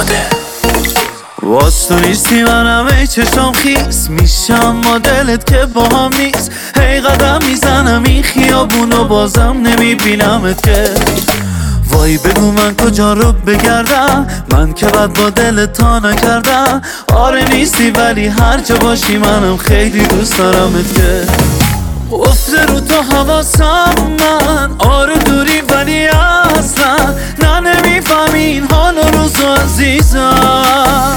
ساده. واس تو نیستی منم ای چشم خیس میشم ما دلت که با هم نیست. هی قدم میزنم این خیابونو بازم نمیبینمت که. وای بگو من کجا رو بگردم، من که بد با دلت تا نکردم. آره نیستی ولی هر جا باشی منم خیلی دوست دارمت که. افته رو تو حواسم من، آره دوری ولی اصلا نه نمیفهمین حال و روز و عزیزم.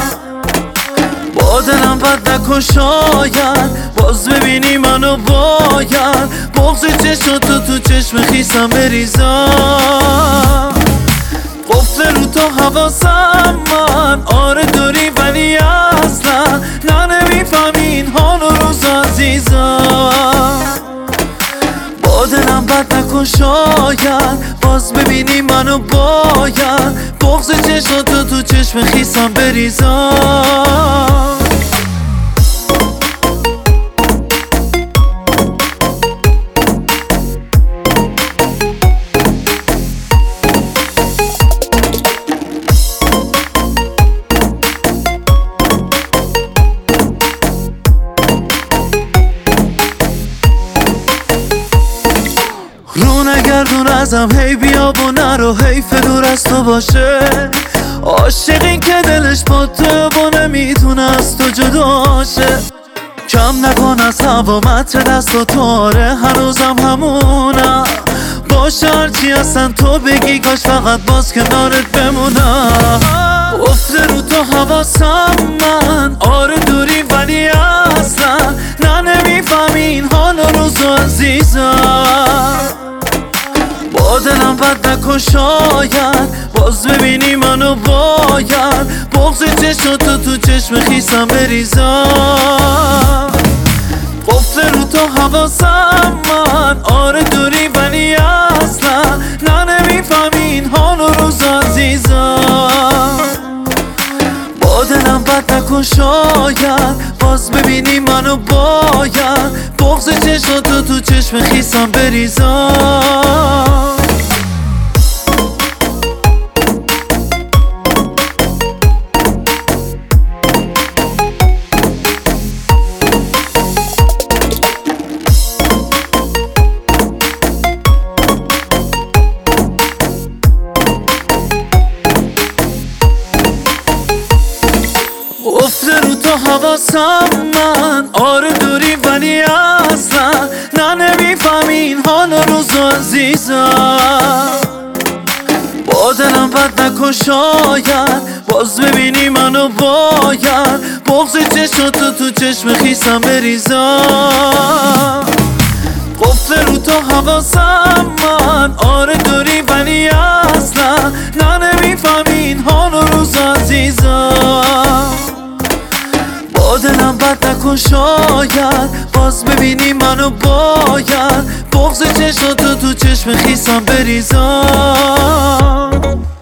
با دلم بد نکن شاید باز ببینی منو، باید بغض چشم تو چشم خیسم بریزم. افته رو تو حواسم من، آره دوری ولی اصلا نه نمیفهمین حال و روز و عزیزم. دلم بد نکن شاید باز ببینی منو، باید بغض چشماتو تو چشم خیسم بریزم. دور ازم هی بیا و نرو، حیف دور از تو باشه. عاشق این که دلش با تو با نمیتونه از تو جداشه. کم نکن از هوا متر دست و تو، آره هنوزم همونم. باشه هرچی هستن تو بگی، کاش فقط باز کنارت بمونم. افته رو تو حواسم من، آره دوری ولی اصلا نه نمیفهمین حال و روز و عزیزم. با دلم بد نکن شاید باز ببینی منو، باید بغض چشماتو تو چشم خیسم بریزم. قفل رو تو حواسم من، آره دوری ولی اصلا نه نمیفهمین حال و روز عزیزم. با دلم بد نکن شاید باز ببینی منو، باید بغض چشماتو تو چشم خیسم بریزم. افته رو تو حواسم من، آره دوری ولی اصلا نه نمیفهمین حال و روز و عزیزم. با دلم بد نکن شاید باز ببینی منو، باید بغض چشماتو تو چشم خیسم بریزم. افته رو تو حواسم من، آره دوری ولی اصلا نه نمیفهمین حال و روز و عزیزم. با دلم بد نکن شاید باز ببینی منو، باید بغض چشماتو تو چشم خیسم بریزم.